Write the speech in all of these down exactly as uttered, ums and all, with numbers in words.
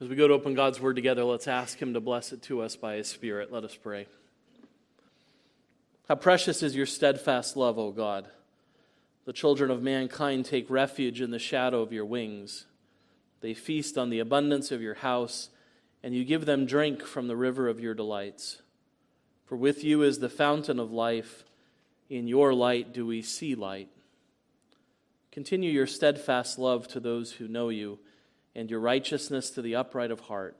As we go to open God's Word together, let's ask Him to bless it to us by His Spirit. Let us pray. How precious is your steadfast love, O God. The children of mankind take refuge in the shadow of your wings. They feast on the abundance of your house, and you give them drink from the river of your delights. For with you is the fountain of life. In your light do we see light. Continue your steadfast love to those who know you, and your righteousness to the upright of heart.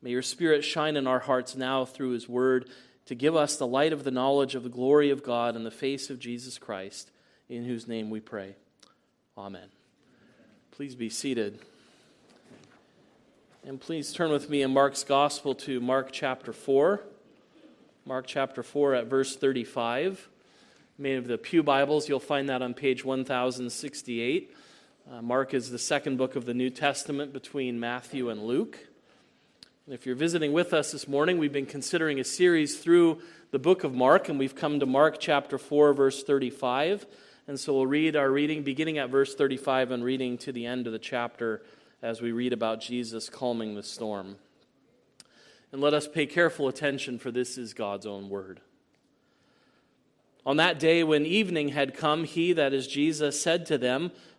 May your Spirit shine in our hearts now through His Word to give us the light of the knowledge of the glory of God in the face of Jesus Christ, in whose name we pray. Amen. Please be seated. And please turn with me in Mark's Gospel to Mark chapter four. Mark chapter four at verse thirty-five. Many of the Pew Bibles, you'll find that on page one thousand sixty-eight. Uh, Mark is the second book of the New Testament between Matthew and Luke. And if you're visiting with us this morning, we've been considering a series through the book of Mark, and we've come to Mark chapter four, verse thirty-five. And so we'll read our reading beginning at verse thirty-five and reading to the end of the chapter as we read about Jesus calming the storm. And let us pay careful attention, for this is God's own word. On that day when evening had come, he, that is Jesus, said to them,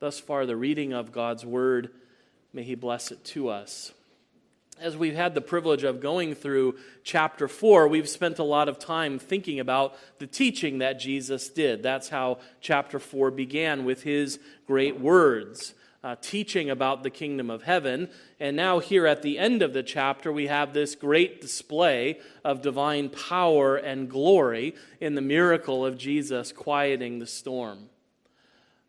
Thus far, the reading of God's Word. May He bless it to us. As we've had the privilege of going through chapter four, we've spent a lot of time thinking about the teaching that Jesus did. That's how chapter four began, with His great words, uh, teaching about the kingdom of heaven. And now here at the end of the chapter, we have this great display of divine power and glory in the miracle of Jesus quieting the storm.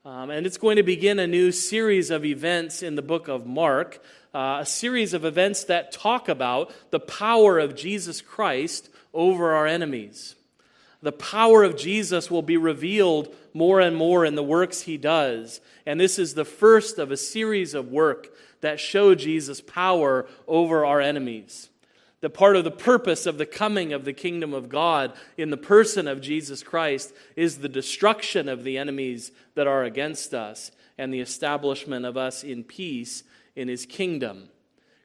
Um, and it's going to begin a new series of events in the book of Mark, uh, a series of events that talk about the power of Jesus Christ over our enemies. The power of Jesus will be revealed more and more in the works He does. And this is the first of a series of work that show Jesus' power over our enemies. The part of the purpose of the coming of the kingdom of God in the person of Jesus Christ is the destruction of the enemies that are against us and the establishment of us in peace in His kingdom.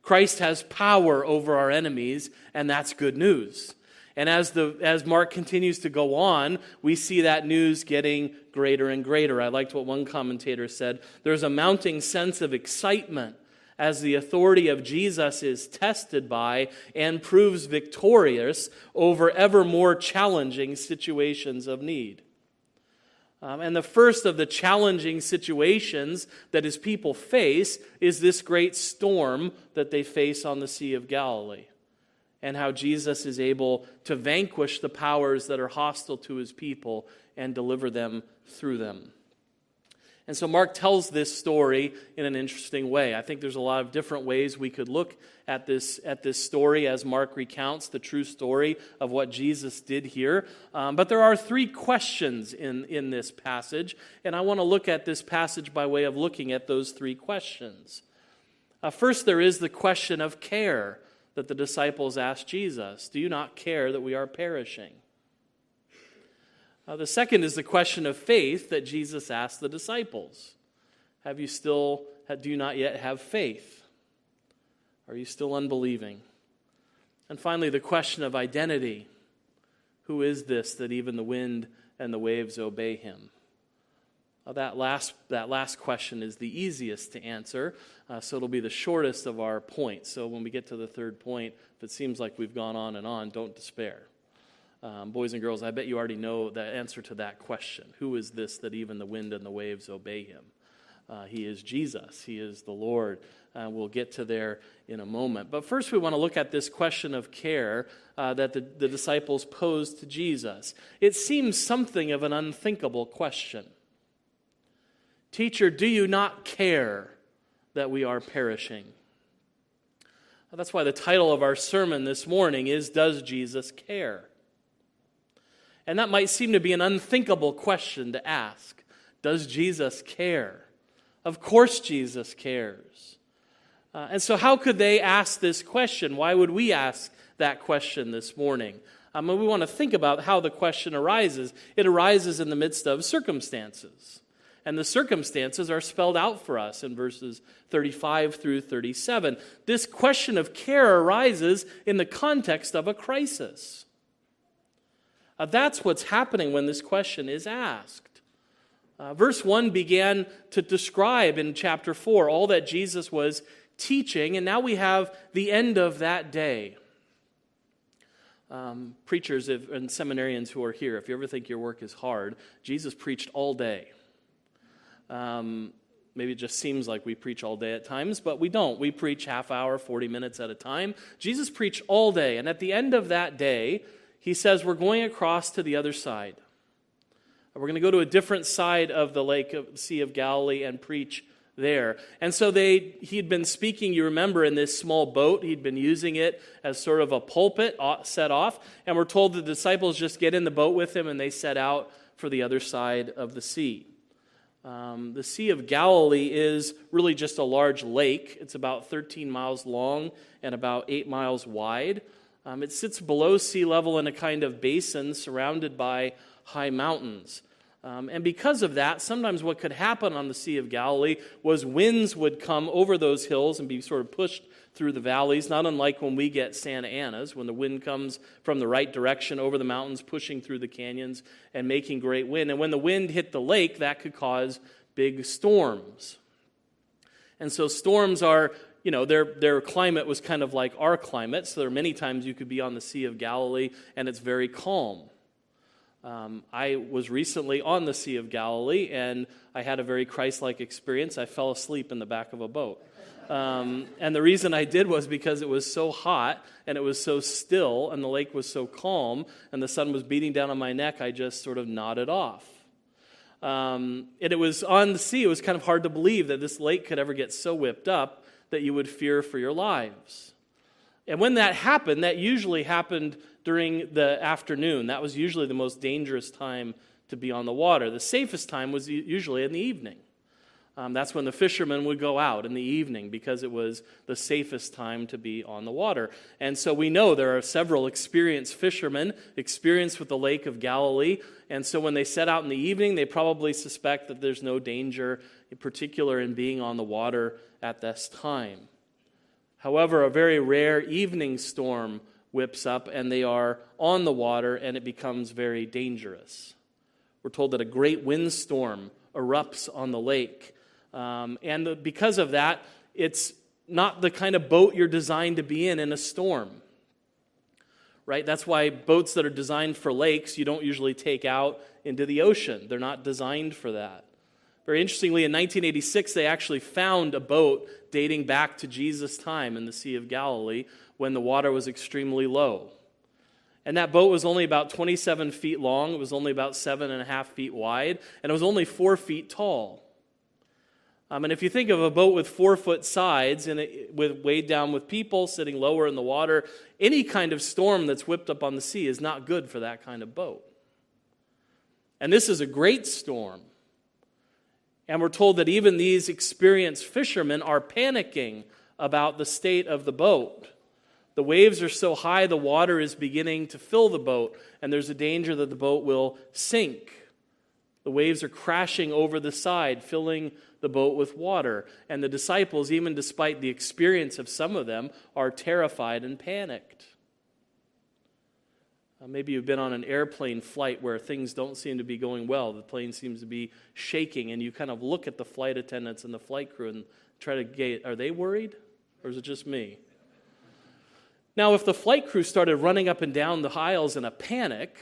Christ has power over our enemies, and that's good news. And as the as Mark continues to go on, we see that news getting greater and greater. I liked what one commentator said. There's a mounting sense of excitement as the authority of Jesus is tested by and proves victorious over ever more challenging situations of need. Um, and the first of the challenging situations that His people face is this great storm that they face on the Sea of Galilee, and how Jesus is able to vanquish the powers that are hostile to His people and deliver them through them. And so Mark tells this story in an interesting way. I think there's a lot of different ways we could look at this at this story as Mark recounts the true story of what Jesus did here. Um, but there are three questions in, in this passage, and I want to look at this passage by way of looking at those three questions. Uh, first, there is the question of care that the disciples asked Jesus. "Do you not care that we are perishing?" Uh, the second is the question of faith that Jesus asked the disciples. Have you still, do you not yet have faith? Are you still unbelieving? And finally, the question of identity. Who is this that even the wind and the waves obey him? Uh, that last that last question is the easiest to answer, uh, so it'll be the shortest of our points. So when we get to the third point, if it seems like we've gone on and on, don't despair. Um, boys and girls, I bet you already know the answer to that question. Who is this that even the wind and the waves obey him? Uh, he is Jesus. He is the Lord. Uh, we'll get to there in a moment. But first we want to look at this question of care uh, that the, the disciples posed to Jesus. It seems something of an unthinkable question. Teacher, do you not care that we are perishing? Now, that's why the title of our sermon this morning is, Does Jesus Care? And that might seem to be an unthinkable question to ask. Does Jesus care? Of course Jesus cares. Uh, and so how could they ask this question? Why would we ask that question this morning? I mean, we want to think about how the question arises. It arises in the midst of circumstances. And the circumstances are spelled out for us in verses thirty-five through thirty-seven. This question of care arises in the context of a crisis. Uh, that's what's happening when this question is asked. Uh, verse one began to describe in chapter four all that Jesus was teaching, and now we have the end of that day. Um, preachers and seminarians who are here, if you ever think your work is hard, Jesus preached all day. Um, maybe it just seems like we preach all day at times, but we don't. We preach half hour, forty minutes at a time. Jesus preached all day, and at the end of that day, he says, we're going across to the other side. We're going to go to a different side of the lake of Sea of Galilee and preach there. And so they, he'd been speaking, you remember, in this small boat. He'd been using it as sort of a pulpit set off. And we're told the disciples just get in the boat with him and they set out for the other side of the sea. Um, the Sea of Galilee is really just a large lake. It's about thirteen miles long and about eight miles wide. Um, it sits below sea level in a kind of basin surrounded by high mountains. Um, and because of that, sometimes what could happen on the Sea of Galilee was winds would come over those hills and be sort of pushed through the valleys, not unlike when we get Santa Ana's, when the wind comes from the right direction over the mountains, pushing through the canyons and making great wind. And when the wind hit the lake, that could cause big storms. And so storms are, you know, their their climate was kind of like our climate, so there are many times you could be on the Sea of Galilee and it's very calm. Um, I was recently on the Sea of Galilee, and I had a very Christ-like experience. I fell asleep in the back of a boat. Um, and the reason I did was because it was so hot, and it was so still, and the lake was so calm, and the sun was beating down on my neck, I just sort of nodded off. Um, and it was on the sea, it was kind of hard to believe that this lake could ever get so whipped up that you would fear for your lives. And when that happened, that usually happened during the afternoon. That was usually the most dangerous time to be on the water. The safest time was usually in the evening. Um, that's when the fishermen would go out in the evening because it was the safest time to be on the water. And so we know there are several experienced fishermen, experienced with the Lake of Galilee. And so when they set out in the evening, they probably suspect that there's no danger, in particular in being on the water at this time. However, a very rare evening storm whips up and they are on the water and it becomes very dangerous. We're told that a great windstorm erupts on the lake. Um, and the, because of that, it's not the kind of boat you're designed to be in in a storm. Right? That's why boats that are designed for lakes you don't usually take out into the ocean. They're not designed for that. Very interestingly, in nineteen eighty-six, they actually found a boat dating back to Jesus' time in the Sea of Galilee when the water was extremely low. And that boat was only about twenty-seven feet long. It was only about seven and a half feet wide. And it was only four feet tall. Um, and if you think of a boat with four foot sides and it, with weighed down with people sitting lower in the water, any kind of storm that's whipped up on the sea is not good for that kind of boat. And this is a great storm. And we're told that even these experienced fishermen are panicking about the state of the boat. The waves are so high, the water is beginning to fill the boat, and there's a danger that the boat will sink. The waves are crashing over the side, filling the boat with water. And the disciples, even despite the experience of some of them, are terrified and panicked. Uh, maybe you've been on an airplane flight where things don't seem to be going well. The plane seems to be shaking, and you kind of look at the flight attendants and the flight crew and try to gauge, are they worried, or is it just me? Now, if the flight crew started running up and down the aisles in a panic,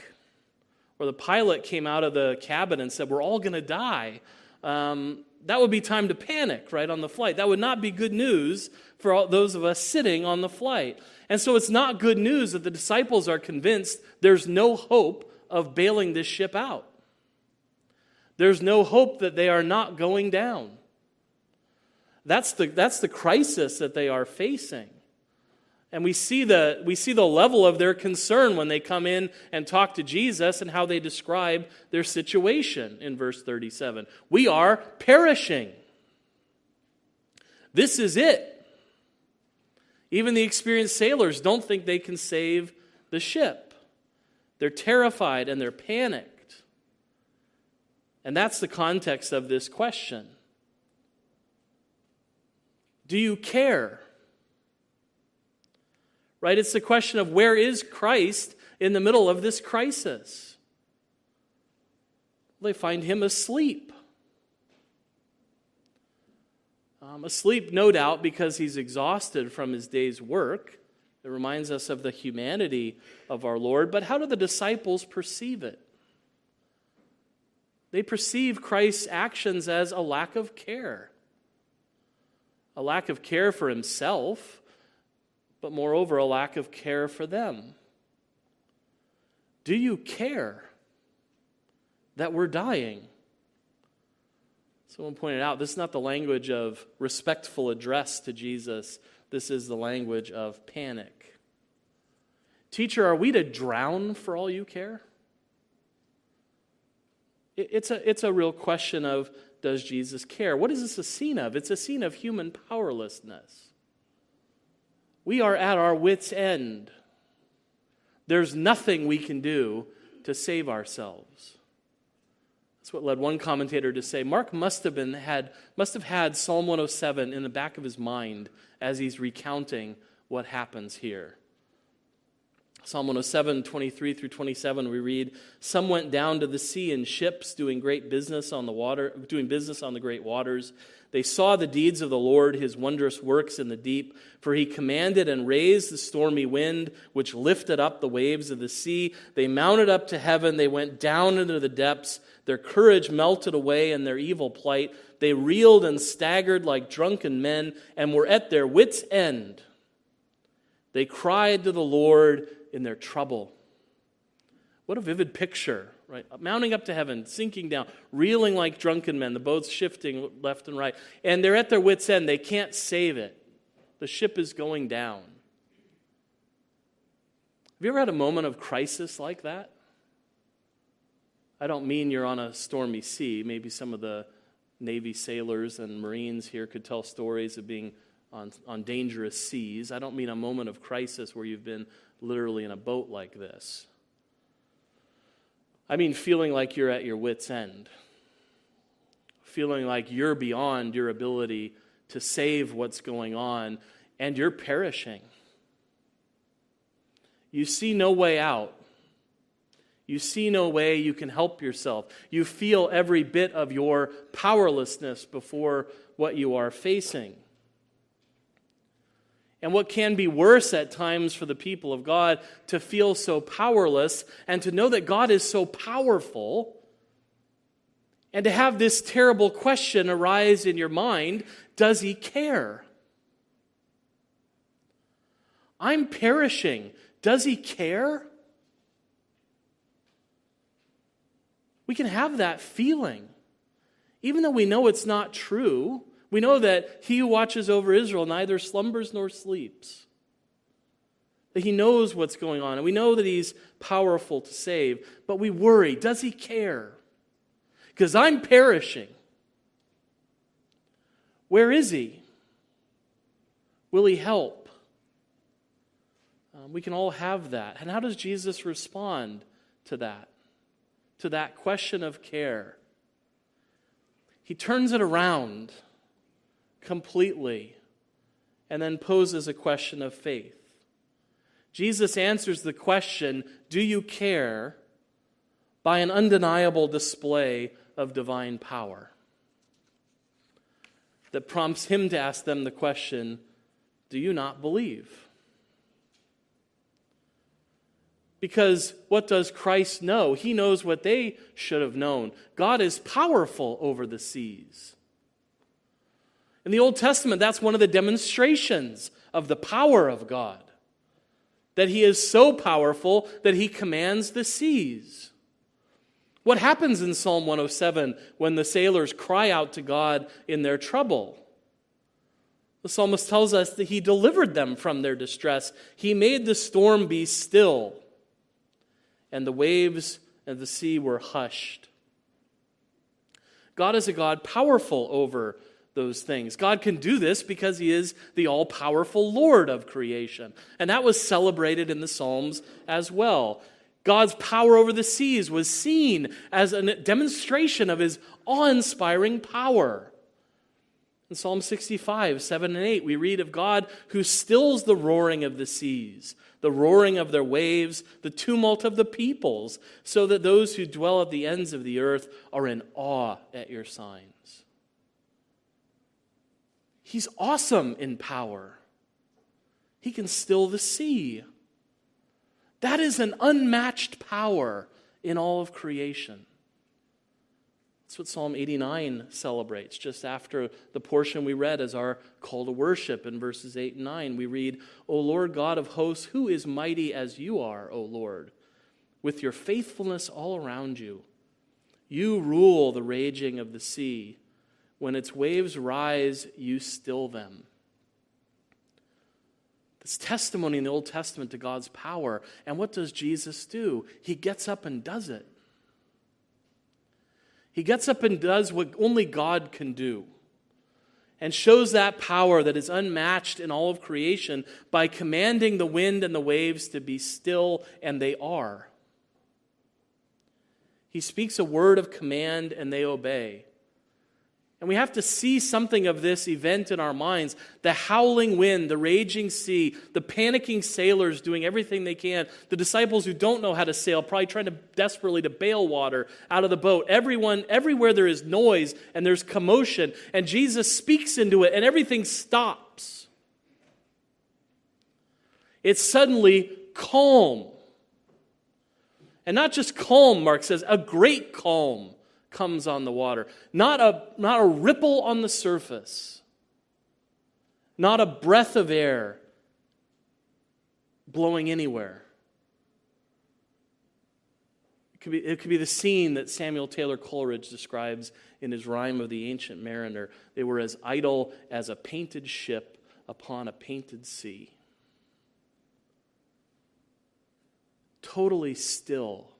or the pilot came out of the cabin and said, we're all going to die, um, that would be time to panic, right, on the flight. That would not be good news for all those of us sitting on the flight. And so it's not good news that the disciples are convinced there's no hope of bailing this ship out. There's no hope that they are not going down. That's the, that's the crisis that they are facing. And we see the we see the level of their concern when they come in and talk to Jesus and how they describe their situation in verse thirty-seven. We are perishing. This is it. Even the experienced sailors don't think they can save the ship. They're terrified and they're panicked. And that's the context of this question. Do you care? Right? It's the question of where is Christ in the middle of this crisis? They find him asleep. Um, asleep, no doubt, because he's exhausted from his day's work. It reminds us of the humanity of our Lord. But how do the disciples perceive it? They perceive Christ's actions as a lack of care. A lack of care for himself, but moreover, a lack of care for them. Do you care that we're dying? Someone pointed out, this is not the language of respectful address to Jesus. This is the language of panic. Teacher, are we to drown for all you care? It's a, it's a real question of, does Jesus care? What is this a scene of? It's a scene of human powerlessness. We are at our wits' end. There's nothing we can do to save ourselves. That's what led one commentator to say, Mark must have been had must have had Psalm one oh seven in the back of his mind as he's recounting what happens here. Psalm one oh seven, twenty-three through twenty-seven, we read, "Some went down to the sea in ships, doing great business on the water, doing business on the great waters. They saw the deeds of the Lord, his wondrous works in the deep. For he commanded and raised the stormy wind, which lifted up the waves of the sea. They mounted up to heaven. They went down into the depths. Their courage melted away in their evil plight. They reeled and staggered like drunken men and were at their wits' end. They cried to the Lord in their trouble." What a vivid picture. Right? Mounting up to heaven, sinking down, reeling like drunken men, the boat's shifting left and right. And they're at their wits' end. They can't save it. The ship is going down. Have you ever had a moment of crisis like that? I don't mean you're on a stormy sea. Maybe some of the Navy sailors and Marines here could tell stories of being on, on dangerous seas. I don't mean a moment of crisis where you've been literally in a boat like this. I mean feeling like you're at your wit's end, feeling like you're beyond your ability to save what's going on, and you're perishing. You see no way out. You see no way you can help yourself. You feel every bit of your powerlessness before what you are facing. And what can be worse at times for the people of God, to feel so powerless and to know that God is so powerful, and to have this terrible question arise in your mind, does he care? I'm perishing. Does he care? We can have that feeling. Even though we know it's not true, we know that he who watches over Israel neither slumbers nor sleeps. That he knows what's going on. And we know that he's powerful to save. But we worry, does he care? Because I'm perishing. Where is he? Will he help? Um, we can all have that. And how does Jesus respond to that? To that question of care? He turns it around completely, and then poses a question of faith. Jesus answers the question, do you care, by an undeniable display of divine power that prompts him to ask them the question, do you not believe? Because what does Christ know? He knows what they should have known. God is powerful over the seas. In the Old Testament, that's one of the demonstrations of the power of God, that he is so powerful that he commands the seas. What happens in Psalm one oh seven when the sailors cry out to God in their trouble? The psalmist tells us that he delivered them from their distress. He made the storm be still, and the waves and the sea were hushed. God is a God powerful over those things. God can do this because he is the all-powerful Lord of creation. And that was celebrated in the Psalms as well. God's power over the seas was seen as a demonstration of his awe-inspiring power. In Psalm sixty-five, seven and eight, we read of God who stills the roaring of the seas, the roaring of their waves, the tumult of the peoples, so that those who dwell at the ends of the earth are in awe at your signs. He's awesome in power. He can still the sea. That is an unmatched power in all of creation. That's what Psalm eighty-nine celebrates, just after the portion we read as our call to worship in verses eight and nine. We read, O Lord God of hosts, who is mighty as you are, O Lord, with your faithfulness all around you. You rule the raging of the sea. When its waves rise, you still them. It's testimony in the Old Testament to God's power. And what does Jesus do? He gets up and does it. He gets up and does what only God can do, and shows that power that is unmatched in all of creation by commanding the wind and the waves to be still, and they are. He speaks a word of command, and they obey. And we have to see something of this event in our minds. The howling wind, the raging sea, the panicking sailors doing everything they can, the disciples who don't know how to sail, probably trying to desperately to bail water out of the boat. Everyone, everywhere there is noise and there's commotion, and Jesus speaks into it and everything stops. It's suddenly calm. And not just calm, Mark says, a great calm comes on the water. Not a, not a ripple on the surface. Not a breath of air blowing anywhere. It could be, it could be the scene that Samuel Taylor Coleridge describes in his Rime of the Ancient Mariner. They were as idle as a painted ship upon a painted sea. Totally still.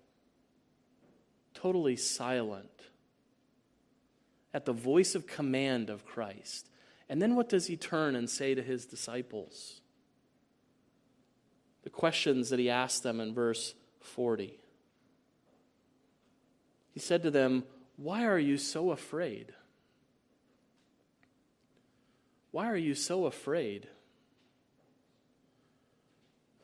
Totally silent at the voice of command of Christ. And then what does he turn and say to his disciples? The questions that he asked them in verse forty. He said to them, why are you so afraid? Why are you so afraid?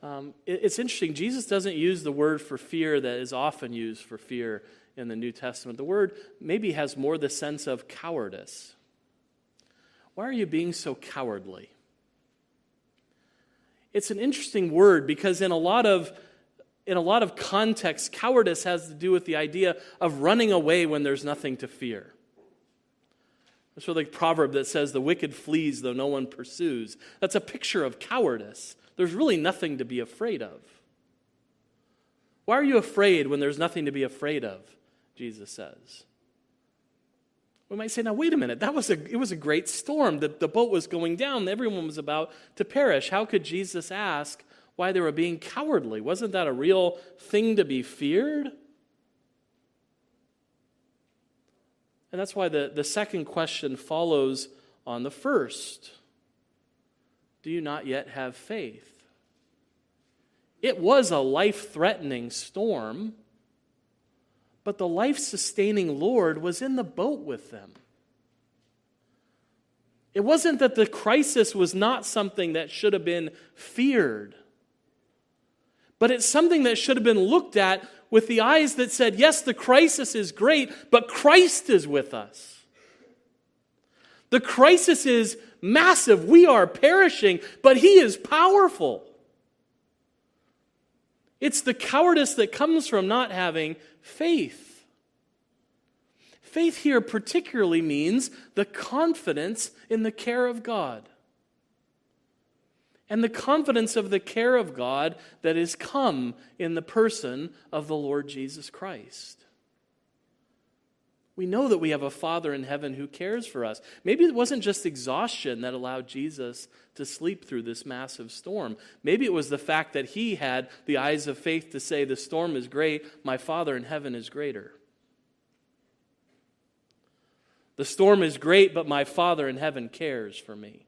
Um, it, it's interesting. Jesus doesn't use the word for fear that is often used for fear in the New Testament. The word maybe has more the sense of cowardice. Why are you being so cowardly? It's an interesting word because in a lot of in a lot of contexts, cowardice has to do with the idea of running away when there's nothing to fear. There's sort of like a proverb that says, the wicked flees though no one pursues. That's a picture of cowardice. There's really nothing to be afraid of. Why are you afraid when there's nothing to be afraid of? Jesus says. We might say, now wait a minute, that was a it was a great storm. The, the boat was going down. Everyone was about to perish. How could Jesus ask why they were being cowardly? Wasn't that a real thing to be feared? And that's why the, the second question follows on the first. Do you not yet have faith? It was a life-threatening storm, but the life-sustaining Lord was in the boat with them. It wasn't that the crisis was not something that should have been feared, But it's something that should have been looked at with the eyes that said, yes, the crisis is great, but Christ is with us. The crisis is massive. We are perishing, but He is powerful. It's the cowardice that comes from not having faith. Faith here particularly means the confidence in the care of God. And the confidence of the care of God that has come in the person of the Lord Jesus Christ. We know that we have a Father in heaven who cares for us. Maybe it wasn't just exhaustion that allowed Jesus to sleep through this massive storm. Maybe it was the fact that He had the eyes of faith to say, the storm is great, my Father in heaven is greater. The storm is great, but my Father in heaven cares for me.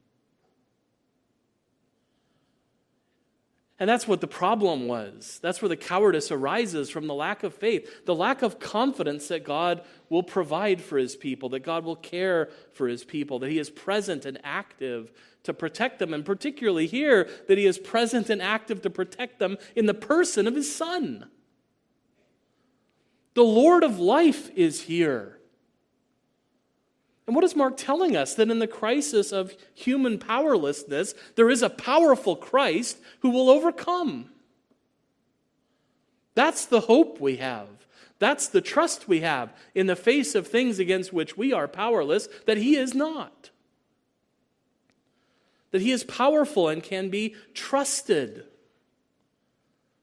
And that's what the problem was. That's where the cowardice arises from the lack of faith, the lack of confidence that God will provide for His people, that God will care for His people, that He is present and active to protect them, and particularly here, that He is present and active to protect them in the person of His Son. The Lord of life is here. And what is Mark telling us? That in the crisis of human powerlessness, there is a powerful Christ who will overcome. That's the hope we have. That's the trust we have in the face of things against which we are powerless, that He is not. That He is powerful and can be trusted.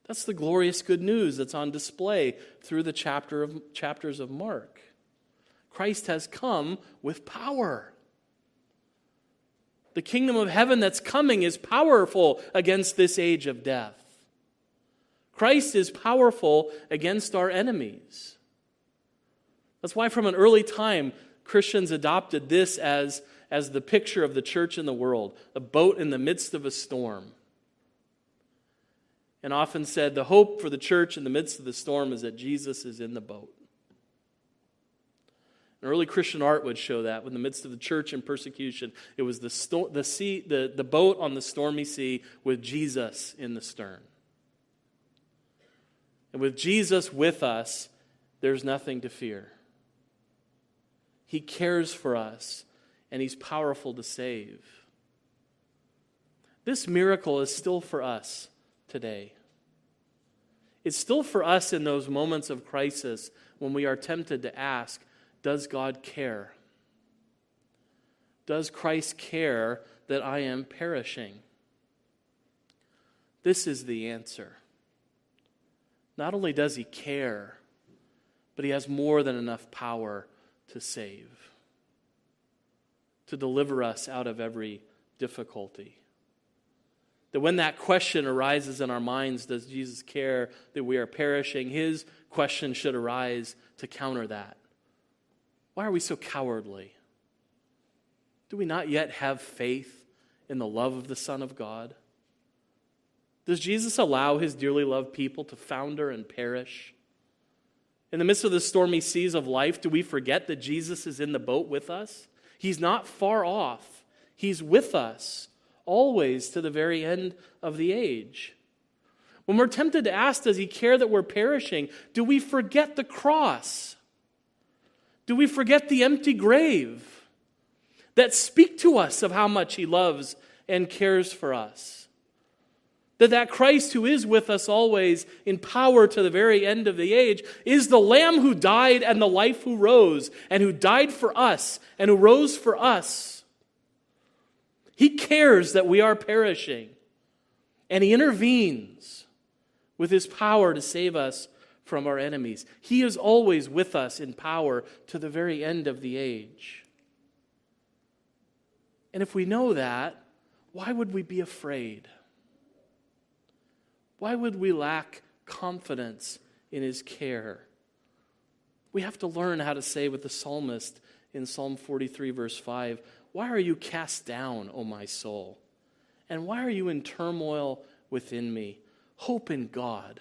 That's the glorious good news that's on display through the chapter of, chapters of Mark. Christ has come with power. The kingdom of heaven that's coming is powerful against this age of death. Christ is powerful against our enemies. That's why from an early time, Christians adopted this as, as the picture of the church in the world, a boat in the midst of a storm. And often said, the hope for the church in the midst of the storm is that Jesus is in the boat. And early Christian art would show that in the midst of the church in persecution, it was the, sto- the, sea, the, the boat on the stormy sea with Jesus in the stern. And with Jesus with us, there's nothing to fear. He cares for us, and He's powerful to save. This miracle is still for us today. It's still for us in those moments of crisis when we are tempted to ask, does God care? Does Christ care that I am perishing? This is the answer. Not only does He care, but He has more than enough power to save, to deliver us out of every difficulty. That when that question arises in our minds, does Jesus care that we are perishing? His question should arise to counter that. Why are we so cowardly? Do we not yet have faith in the love of the Son of God? Does Jesus allow His dearly loved people to founder and perish? In the midst of the stormy seas of life, do we forget that Jesus is in the boat with us? He's not far off. He's with us, always to the very end of the age. When we're tempted to ask, does He care that we're perishing? Do we forget the cross? Do we forget the empty grave that speak to us of how much He loves and cares for us? That that Christ who is with us always in power to the very end of the age is the Lamb who died and the life who rose and who died for us and who rose for us. He cares that we are perishing, and He intervenes with His power to save us from our enemies. He is always with us in power to the very end of the age. And if we know that, why would we be afraid? Why would we lack confidence in His care? We have to learn how to say with the psalmist in Psalm forty-three, verse five, "Why are you cast down, O my soul? And why are you in turmoil within me? Hope in God.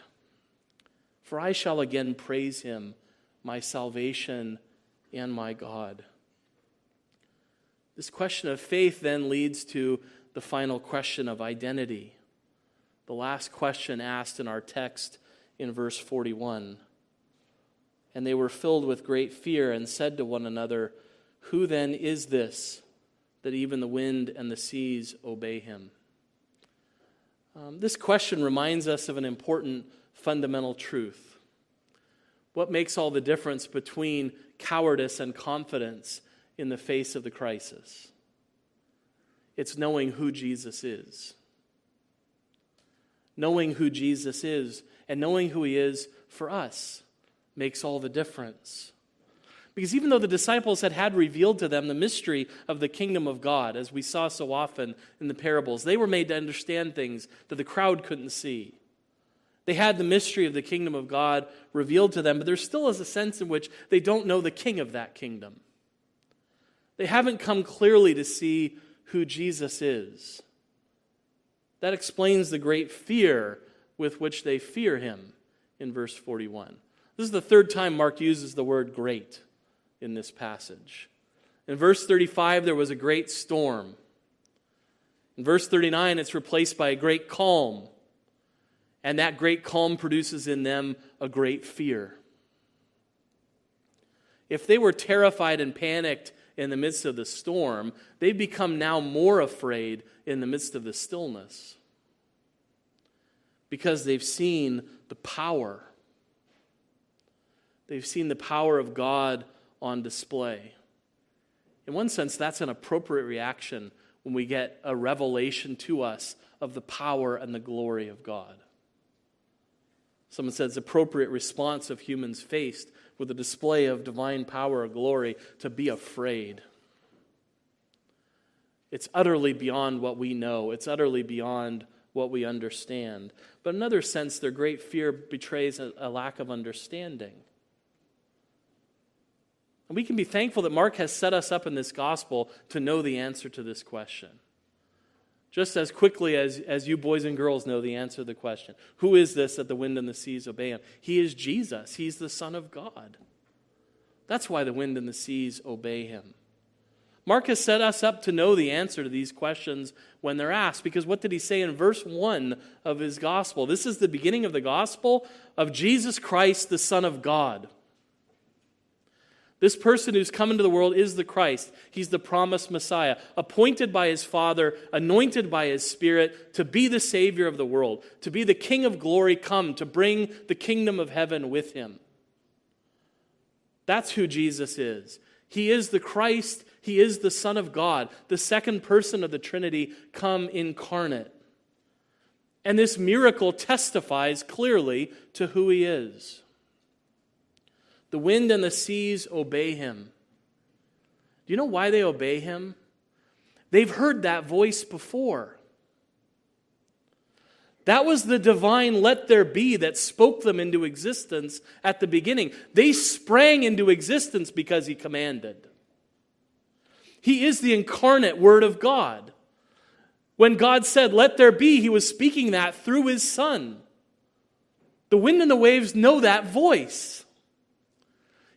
For I shall again praise Him, my salvation and my God." This question of faith then leads to the final question of identity. the last question asked in our text in verse forty-one. And they were filled with great fear and said to one another, "Who then is this, that even the wind and the seas obey him?" Um, this question reminds us of an important fundamental truth. What makes all the difference between cowardice and confidence in the face of the crisis? It's knowing who Jesus is. Knowing who Jesus is and knowing who he is for us makes all the difference. Because even though the disciples had had revealed to them the mystery of the kingdom of God, as we saw so often in the parables, they were made to understand things that the crowd couldn't see. They had the mystery of the kingdom of God revealed to them, but there still is a sense in which they don't know the king of that kingdom. They haven't come clearly to see who Jesus is. That explains the great fear with which they fear him in verse forty-one. This is the third time Mark uses the word great in this passage. In verse thirty-five, there was a great storm. In verse thirty-nine, it's replaced by a great calm. And that great calm produces in them a great fear. If they were terrified and panicked in the midst of the storm, they become now more afraid in the midst of the stillness, because they've seen the power. They've seen the power of God on display. In one sense, that's an appropriate reaction when we get a revelation to us of the power and the glory of God. Someone said it's appropriate response of humans faced with a display of divine power or glory to be afraid. It's utterly beyond what we know. It's utterly beyond what we understand. But in another sense, their great fear betrays a, a lack of understanding. And we can be thankful that Mark has set us up in this gospel to know the answer to this question. Just as quickly as, as you boys and girls know the answer to the question, who is this that the wind and the seas obey him? He is Jesus. He's the Son of God. That's why the wind and the seas obey him. Mark has set us up to know the answer to these questions when they're asked, because what did he say in verse one of his gospel? This is the beginning of the gospel of Jesus Christ, the Son of God. This person who's come into the world is the Christ. He's the promised Messiah, appointed by his Father, anointed by his Spirit to be the Savior of the world, to be the King of glory come, to bring the kingdom of heaven with him. That's who Jesus is. He is the Christ. He is the Son of God, the second person of the Trinity come incarnate. And this miracle testifies clearly to who he is. The wind and the seas obey him. Do you know why they obey him? They've heard that voice before. That was the divine "let there be" that spoke them into existence at the beginning. They sprang into existence because he commanded. He is the incarnate Word of God. When God said, "Let there be," he was speaking that through his Son. The wind and the waves know that voice.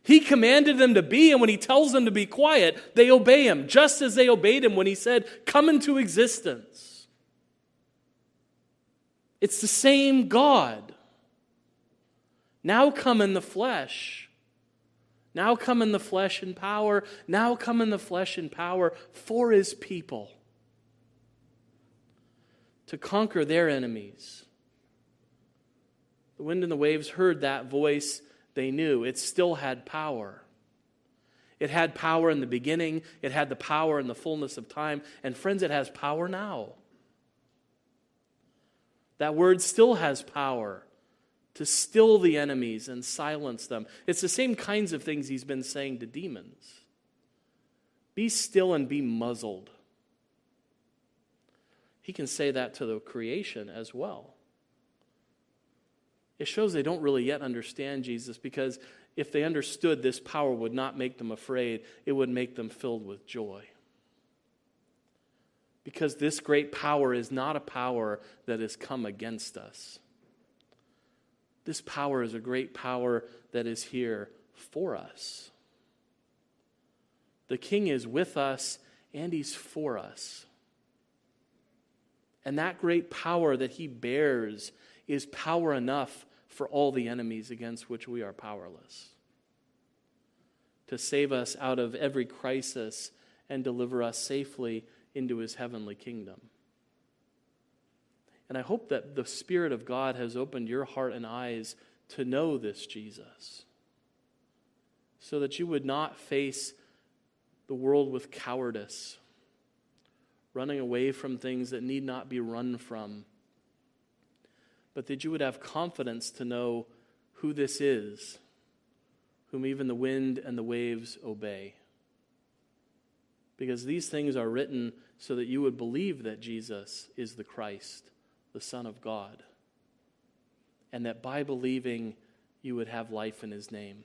He commanded them to be, and when he tells them to be quiet, they obey him, just as they obeyed him when he said, "Come into existence." It's the same God. Now come in the flesh. Now come in the flesh in power. Now come in the flesh in power for his people, to conquer their enemies. The wind and the waves heard that voice. They knew it still had power. It had power in the beginning. It had the power in the fullness of time. And friends, it has power now. That word still has power to still the enemies and silence them. It's the same kinds of things he's been saying to demons. Be still and be muzzled. He can say that to the creation as well. It shows they don't really yet understand Jesus, because if they understood, this power would not make them afraid. It would make them filled with joy. Because this great power is not a power that has come against us. This power is a great power that is here for us. The King is with us and he's for us. And that great power that he bears is power enough for all the enemies against which we are powerless, to save us out of every crisis and deliver us safely into his heavenly kingdom. And I hope that the Spirit of God has opened your heart and eyes to know this Jesus, so that you would not face the world with cowardice, running away from things that need not be run from, but that you would have confidence to know who this is, whom even the wind and the waves obey. Because these things are written so that you would believe that Jesus is the Christ, the Son of God, and that by believing you would have life in his name.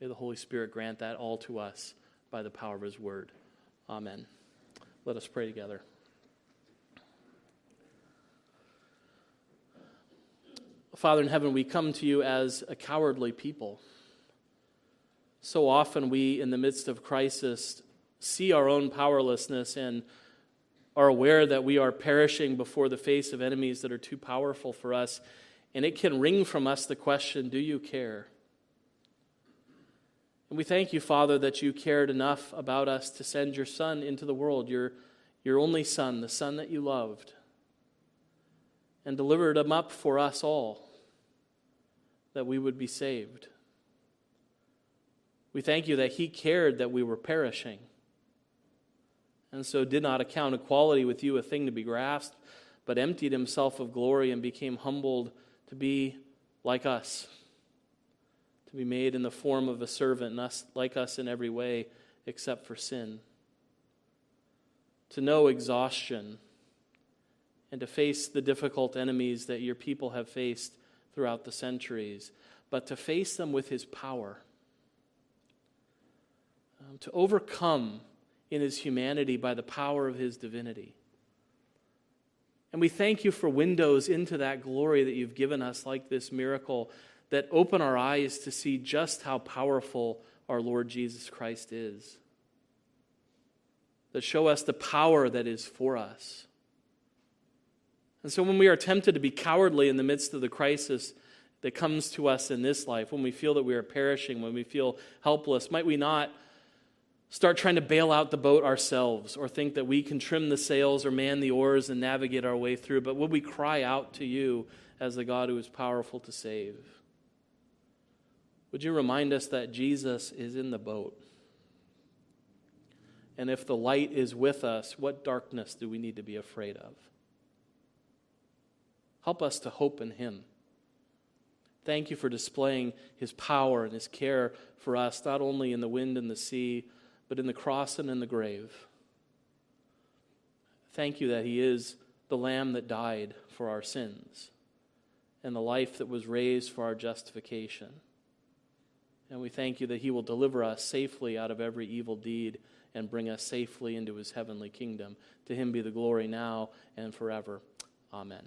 May the Holy Spirit grant that all to us by the power of his word. Amen. Let us pray together. Father in heaven, we come to you as a cowardly people. So often we, in the midst of crisis, see our own powerlessness and are aware that we are perishing before the face of enemies that are too powerful for us, and it can wring from us the question, do you care? And we thank you, Father, that you cared enough about us to send your Son into the world, your, your only Son, the Son that you loved, and delivered him up for us all, that we would be saved. We thank you that he cared that we were perishing, and so did not account equality with you a thing to be grasped, but emptied himself of glory and became humbled to be like us, to be made in the form of a servant, us, like us in every way except for sin, to know exhaustion, and to face the difficult enemies that your people have faced throughout the centuries, but to face them with his power, um, to overcome in his humanity by the power of his divinity. And we thank you for windows into that glory that you've given us, like this miracle, that open our eyes to see just how powerful our Lord Jesus Christ is, that show us the power that is for us. And so when we are tempted to be cowardly in the midst of the crisis that comes to us in this life, when we feel that we are perishing, when we feel helpless, might we not start trying to bail out the boat ourselves, or think that we can trim the sails or man the oars and navigate our way through? But would we cry out to you as the God who is powerful to save? Would you remind us that Jesus is in the boat? And if the light is with us, what darkness do we need to be afraid of? Help us to hope in him. Thank you for displaying his power and his care for us, not only in the wind and the sea, but in the cross and in the grave. Thank you that he is the Lamb that died for our sins, and the life that was raised for our justification. And we thank you that he will deliver us safely out of every evil deed and bring us safely into his heavenly kingdom. To him be the glory now and forever. Amen.